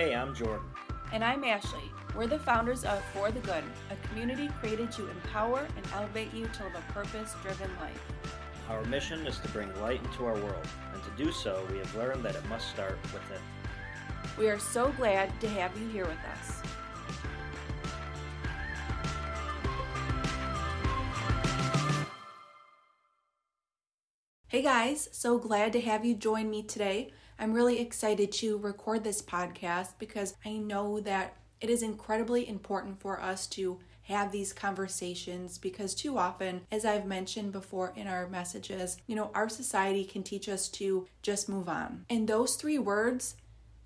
Hey, I'm Jordan. And I'm Ashley. We're the founders of For The Good, a community created to empower and elevate you to live a purpose-driven life. Our mission is to bring light into our world, and to do so, we have learned that it must start within. We are so glad to have you here with us. Hey guys, so glad to have you join me today. I'm really excited to record this podcast because I know that it is incredibly important for us to have these conversations because too often, as I've mentioned before in our messages, our society can teach us to just move on. And those three words,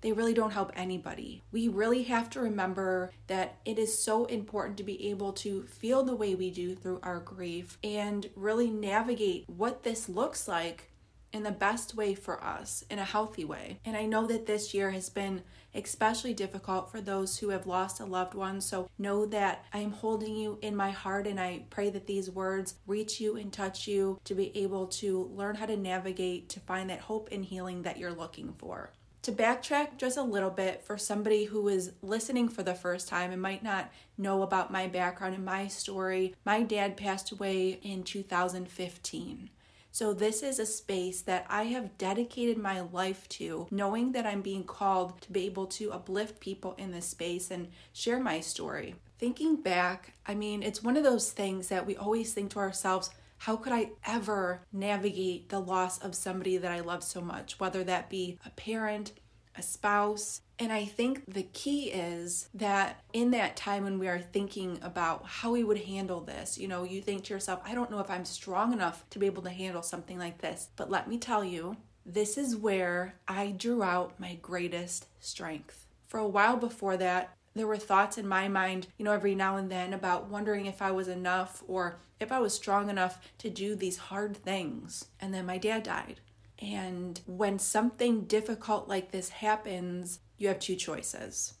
they really don't help anybody. We really have to remember that it is so important to be able to feel the way we do through our grief and really navigate what this looks like in the best way for us, in a healthy way. And I know that this year has been especially difficult for those who have lost a loved one. So know that I am holding you in my heart, and I pray that these words reach you and touch you to be able to learn how to navigate, to find that hope and healing that you're looking for. To backtrack just a little bit for somebody who is listening for the first time and might not know about my background and my story, my dad passed away in 2015. So this is a space that I have dedicated my life to, knowing that I'm being called to be able to uplift people in this space and share my story. Thinking back, it's one of those things that we always think to ourselves, how could I ever navigate the loss of somebody that I love so much, whether that be a parent, a spouse? And I think the key is that in that time when we are thinking about how we would handle this, you think to yourself, I don't know if I'm strong enough to be able to handle something like this. But let me tell you, this is where I drew out my greatest strength. For a while before that, there were thoughts in my mind, every now and then about wondering if I was enough or if I was strong enough to do these hard things. And then my dad died. And when something difficult like this happens, you have two choices.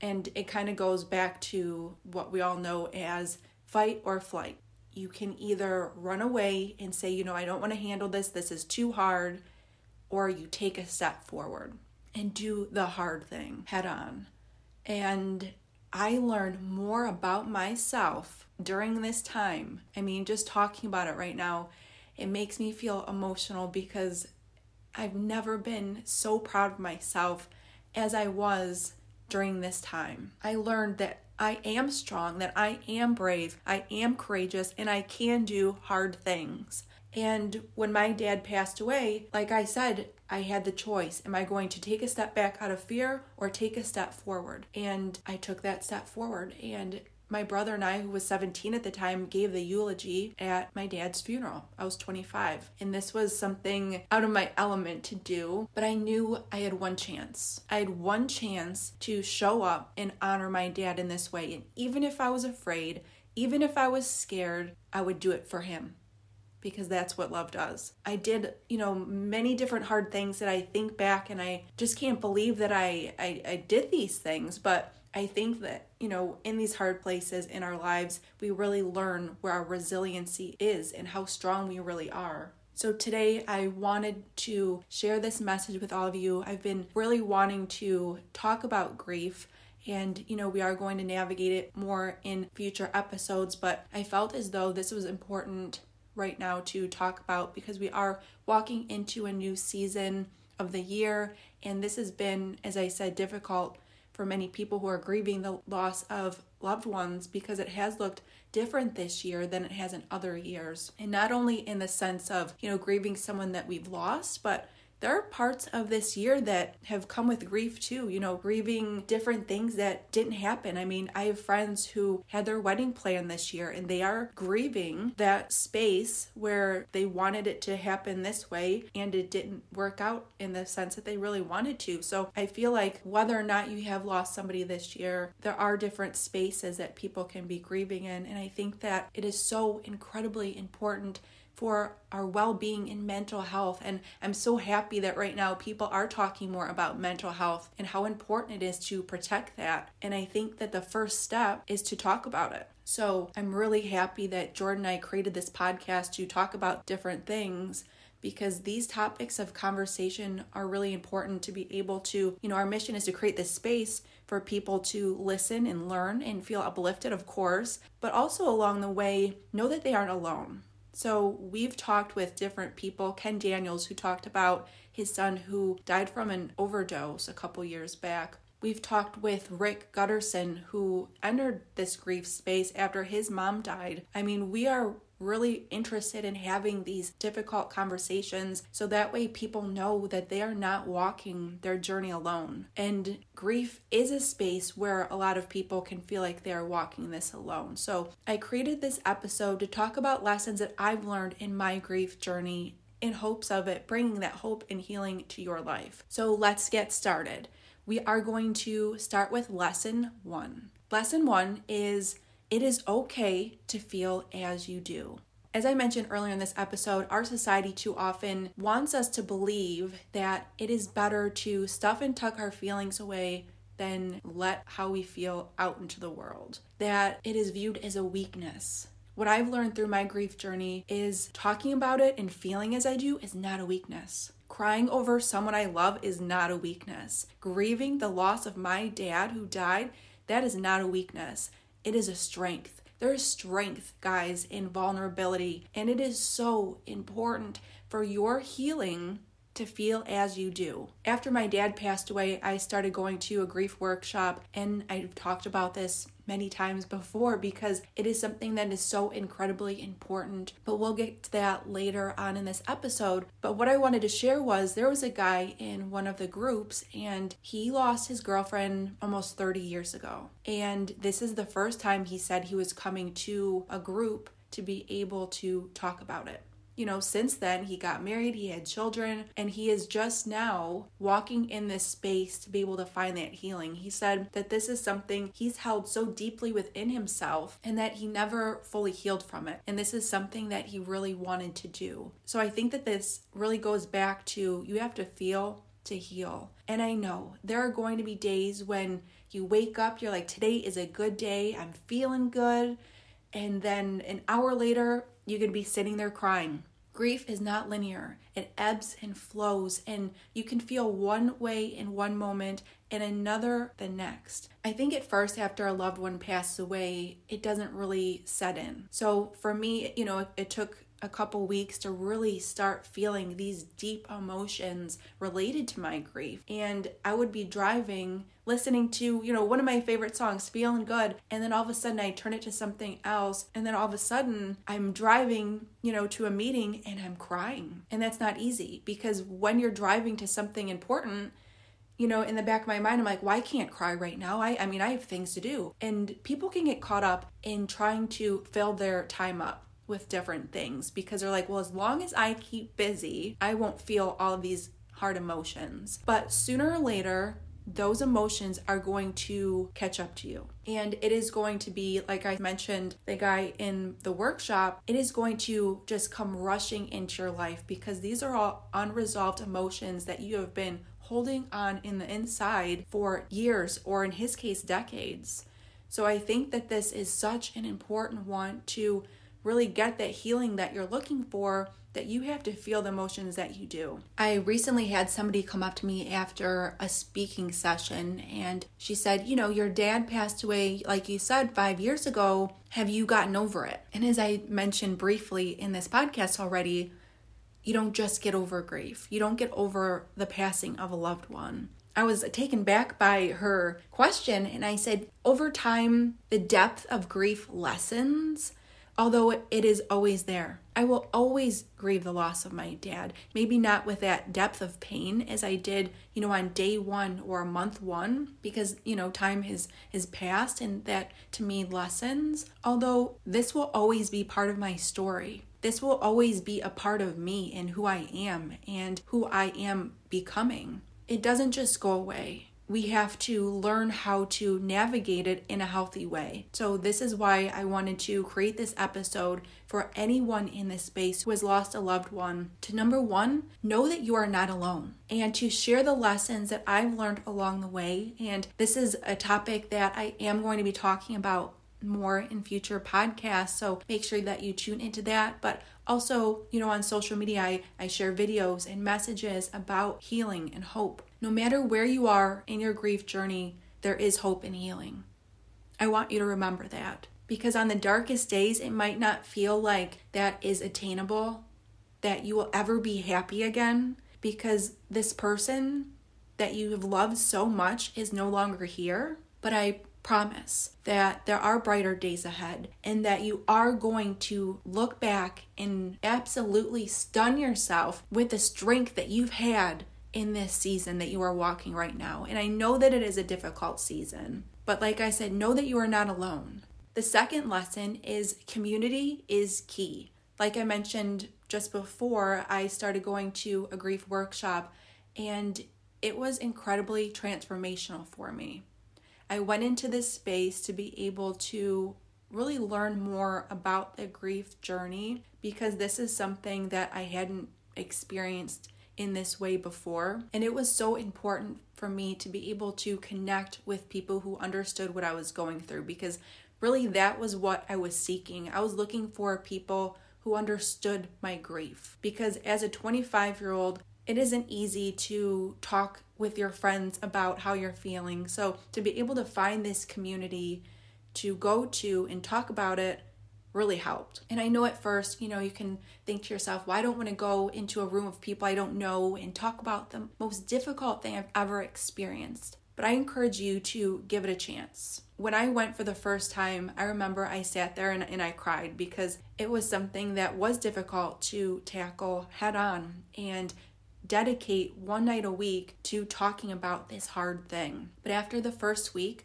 And it kind of goes back to what we all know as fight or flight. You can either run away and say, I don't want to handle this. This is too hard. Or you take a step forward and do the hard thing head on. And I learned more about myself during this time. Just talking about it right now, it makes me feel emotional because I've never been so proud of myself as I was during this time. I learned that I am strong, that I am brave, I am courageous, and I can do hard things. And when my dad passed away, like I said, I had the choice. Am I going to take a step back out of fear or take a step forward? And I took that step forward, and my brother and I, who was 17 at the time, gave the eulogy at my dad's funeral. I was 25, and this was something out of my element to do, but I knew I had one chance. I had one chance to show up and honor my dad in this way, and even if I was afraid, even if I was scared, I would do it for him, because that's what love does. I did, many different hard things that I think back, and I just can't believe that I did these things, but I think that, in these hard places in our lives, we really learn where our resiliency is and how strong we really are. So today I wanted to share this message with all of you. I've been really wanting to talk about grief, and, we are going to navigate it more in future episodes, but I felt as though this was important right now to talk about because we are walking into a new season of the year, and this has been, as I said, difficult for many people who are grieving the loss of loved ones because it has looked different this year than it has in other years. And not only in the sense of, grieving someone that we've lost, but there are parts of this year that have come with grief too, grieving different things that didn't happen. I have friends who had their wedding planned this year, and they are grieving that space where they wanted it to happen this way and it didn't work out in the sense that they really wanted to. So I feel like whether or not you have lost somebody this year, there are different spaces that people can be grieving in. And I think that it is so incredibly important for our well-being and mental health. And I'm so happy that right now people are talking more about mental health and how important it is to protect that. And I think that the first step is to talk about it. So I'm really happy that Jordan and I created this podcast to talk about different things because these topics of conversation are really important to be able to, our mission is to create this space for people to listen and learn and feel uplifted, of course, but also along the way, know that they aren't alone. So we've talked with different people, Ken Daniels, who talked about his son who died from an overdose a couple years back. We've talked with Rick Gutterson, who entered this grief space after his mom died. We are really interested in having these difficult conversations so that way people know that they are not walking their journey alone. And grief is a space where a lot of people can feel like they are walking this alone. So I created this episode to talk about lessons that I've learned in my grief journey in hopes of it bringing that hope and healing to your life. So let's get started. We are going to start with lesson one. Lesson one is, it is okay to feel as you do. As I mentioned earlier in this episode, our society too often wants us to believe that it is better to stuff and tuck our feelings away than let how we feel out into the world. That it is viewed as a weakness. What I've learned through my grief journey is talking about it and feeling as I do is not a weakness. Crying over someone I love is not a weakness. Grieving the loss of my dad who died, that is not a weakness. It is a strength. There is strength, guys, in vulnerability. And it is so important for your healing to feel as you do. After my dad passed away, I started going to a grief workshop, and I've talked about this many times before because it is something that is so incredibly important, but we'll get to that later on in this episode. But what I wanted to share was there was a guy in one of the groups, and he lost his girlfriend almost 30 years ago. And this is the first time he said he was coming to a group to be able to talk about it. Since then, he got married, he had children, and he is just now walking in this space to be able to find that healing. He said that this is something he's held so deeply within himself and that he never fully healed from it. And this is something that he really wanted to do. So I think that this really goes back to you have to feel to heal. And I know there are going to be days when you wake up, you're like, today is a good day, I'm feeling good. And then an hour later, you could be sitting there crying. Grief is not linear. It ebbs and flows, and you can feel one way in one moment and another the next. I think at first after a loved one passes away, it doesn't really set in. So for me, it took a couple weeks to really start feeling these deep emotions related to my grief. And I would be driving, listening to, one of my favorite songs, Feeling Good, and then all of a sudden I turn it to something else, and then all of a sudden I'm driving, to a meeting and I'm crying. And that's not easy because when you're driving to something important, in the back of my mind, I'm like, well, I can't cry right now. I have things to do. And people can get caught up in trying to fill their time up with different things because they're like, well, as long as I keep busy, I won't feel all of these hard emotions. But sooner or later, those emotions are going to catch up to you. And it is going to be, like I mentioned, the guy in the workshop, it is going to just come rushing into your life because these are all unresolved emotions that you have been holding on in the inside for years, or in his case, decades. So I think that this is such an important one to really get that healing that you're looking for, that you have to feel the emotions that you do. I recently had somebody come up to me after a speaking session, and she said, your dad passed away, like you said, 5 years ago. Have you gotten over it? And as I mentioned briefly in this podcast already, you don't just get over grief. You don't get over the passing of a loved one. I was taken back by her question, and I said, over time, the depth of grief lessens, although it is always there. I will always grieve the loss of my dad. Maybe not with that depth of pain as I did, on day one or month one, because, time has passed, and that to me lessens. Although this will always be part of my story. This will always be a part of me and who I am and who I am becoming. It doesn't just go away. We have to learn how to navigate it in a healthy way. So this is why I wanted to create this episode for anyone in this space who has lost a loved one to, number one, know that you are not alone, and to share the lessons that I've learned along the way. And this is a topic that I am going to be talking about more in future podcasts, so make sure that you tune into that. But Also, on social media, I share videos and messages about healing and hope. No matter where you are in your grief journey, there is hope and healing. I want you to remember that, because on the darkest days, it might not feel like that is attainable, that you will ever be happy again, because this person that you have loved so much is no longer here. But I promise that there are brighter days ahead, and that you are going to look back and absolutely stun yourself with the strength that you've had in this season that you are walking right now. And I know that it is a difficult season, but like I said, know that you are not alone. The second lesson is community is key. Like I mentioned just before, I started going to a grief workshop, and it was incredibly transformational for me. I went into this space to be able to really learn more about the grief journey, because this is something that I hadn't experienced in this way before. And it was so important for me to be able to connect with people who understood what I was going through, because really that was what I was seeking. I was looking for people who understood my grief, because as a 25-year-old, it isn't easy to talk with your friends about how you're feeling. So to be able to find this community to go to and talk about it really helped. And I know at first, you can think to yourself, well, I don't want to go into a room of people I don't know and talk about the most difficult thing I've ever experienced. But I encourage you to give it a chance. When I went for the first time, I remember I sat there and I cried, because it was something that was difficult to tackle head on and dedicate one night a week to talking about this hard thing. But after the first week,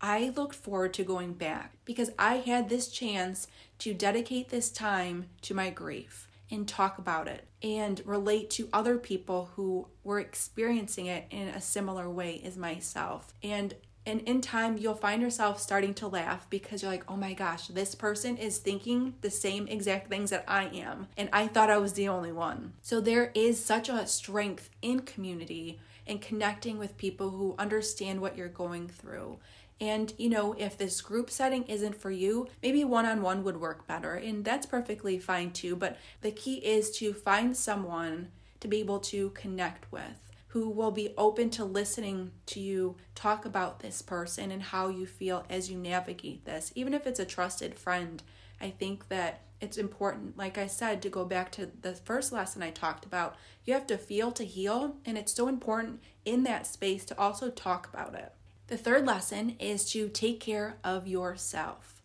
I looked forward to going back, because I had this chance to dedicate this time to my grief and talk about it and relate to other people who were experiencing it in a similar way as myself. And in time, you'll find yourself starting to laugh, because you're like, oh my gosh, this person is thinking the same exact things that I am. And I thought I was the only one. So there is such a strength in community and connecting with people who understand what you're going through. And, if this group setting isn't for you, maybe one-on-one would work better. And that's perfectly fine too. But the key is to find someone to be able to connect with, who will be open to listening to you talk about this person and how you feel as you navigate this. Even if it's a trusted friend, I think that it's important, like I said, to go back to the first lesson I talked about. You have to feel to heal, and it's so important in that space to also talk about it. The third lesson is to take care of yourself.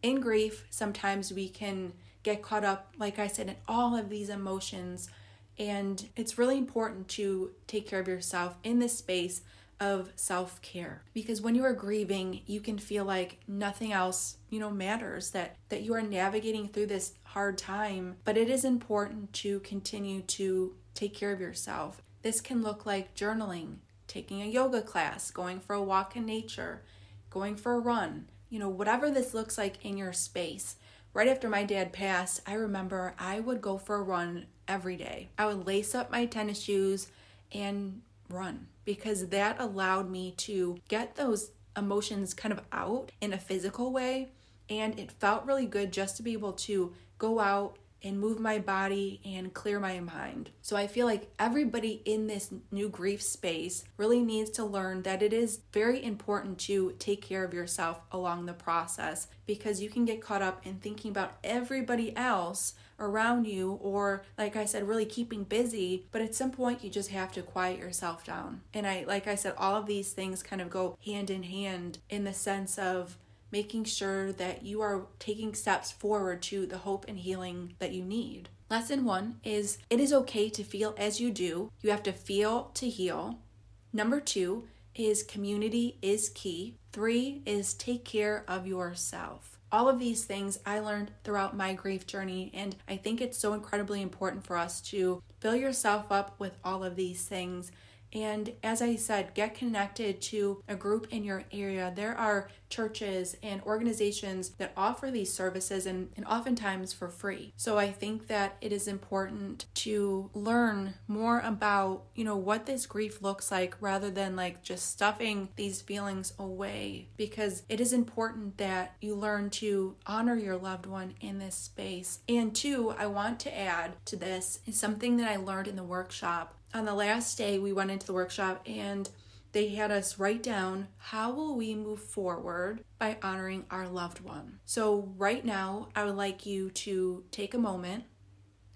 In grief, sometimes we can get caught up, like I said, in all of these emotions. And it's really important to take care of yourself in this space of self-care, because when you are grieving, you can feel like nothing else, matters, that you are navigating through this hard time. But it is important to continue to take care of yourself. This can look like journaling, taking a yoga class, going for a walk in nature, going for a run, whatever this looks like in your space. Right after my dad passed, I remember I would go for a run every day. I would lace up my tennis shoes and run, because that allowed me to get those emotions kind of out in a physical way. And it felt really good just to be able to go out and move my body and clear my mind. So I feel like everybody in this new grief space really needs to learn that it is very important to take care of yourself along the process, because you can get caught up in thinking about everybody else around you, or like I said, really keeping busy. But at some point you just have to quiet yourself down. And like I said, all of these things kind of go hand in hand, in the sense of making sure that you are taking steps forward to the hope and healing that you need. Lesson 1 is, it is okay to feel as you do. You have to feel to heal. Number 2 is community is key. 3 is take care of yourself. All of these things I learned throughout my grief journey, and I think it's so incredibly important for us to fill yourself up with all of these things And as I said, get connected to a group in your area. There are churches and organizations that offer these services and oftentimes for free. So I think that it is important to learn more about, what this grief looks like rather than just stuffing these feelings away, because it is important that you learn to honor your loved one in this space. And two, I want to add to this is something that I learned in the workshop. On the last day, we went into the workshop and they had us write down, how will we move forward by honoring our loved one? So right now, I would like you to take a moment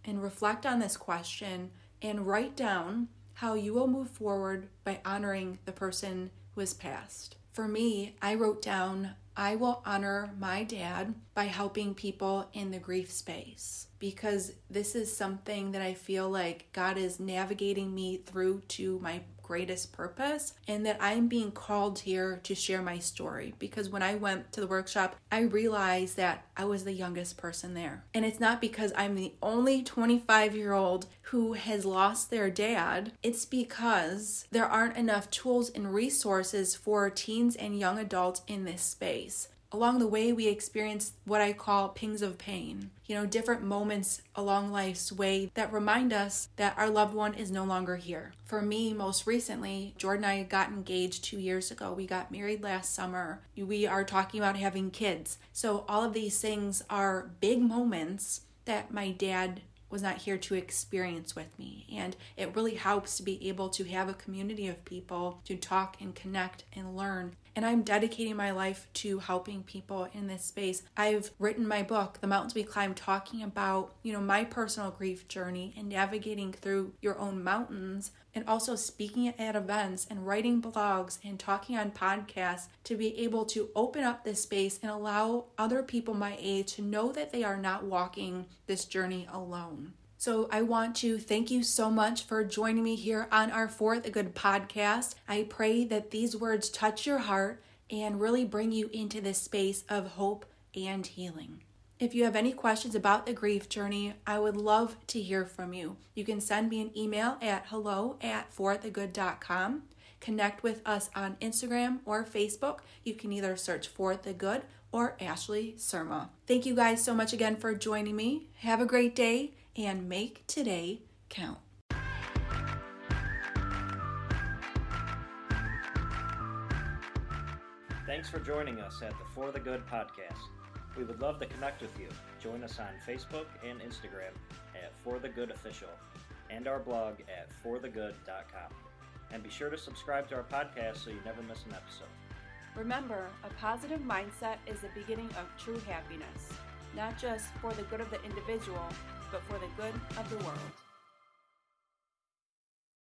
and reflect on this question and write down how you will move forward by honoring the person who has passed. For me, I wrote down, I will honor my dad by helping people in the grief space, because this is something that I feel like God is navigating me through to my greatest purpose, and that I'm being called here to share my story. Because when I went to the workshop, I realized that I was the youngest person there. And it's not because I'm the only 25-year-old who has lost their dad. It's because there aren't enough tools and resources for teens and young adults in this space. Along the way, we experience what I call pings of pain, different moments along life's way that remind us that our loved one is no longer here. For me, most recently, Jordan and I got engaged 2 years ago. We got married last summer. We are talking about having kids. So all of these things are big moments that my dad was not here to experience with me. And it really helps to be able to have a community of people to talk and connect and learn. And I'm dedicating my life to helping people in this space. I've written my book, The Mountains We Climb, talking about, my personal grief journey and navigating through your own mountains, and also speaking at events and writing blogs and talking on podcasts to be able to open up this space and allow other people my age to know that they are not walking this journey alone. So I want to thank you so much for joining me here on our For The Good podcast. I pray that these words touch your heart and really bring you into this space of hope and healing. If you have any questions about the grief journey, I would love to hear from you. You can send me an email at hello@ForTheGood.com. Connect with us on Instagram or Facebook. You can either search For The Good or Ashley Surma. Thank you guys so much again for joining me. Have a great day and make today count. Thanks for joining us at the For The Good podcast. We would love to connect with you. Join us on Facebook and Instagram at ForTheGoodOfficial and our blog at ForTheGood.com. And be sure to subscribe to our podcast so you never miss an episode. Remember, a positive mindset is the beginning of true happiness, not just for the good of the individual, but for the good of the world.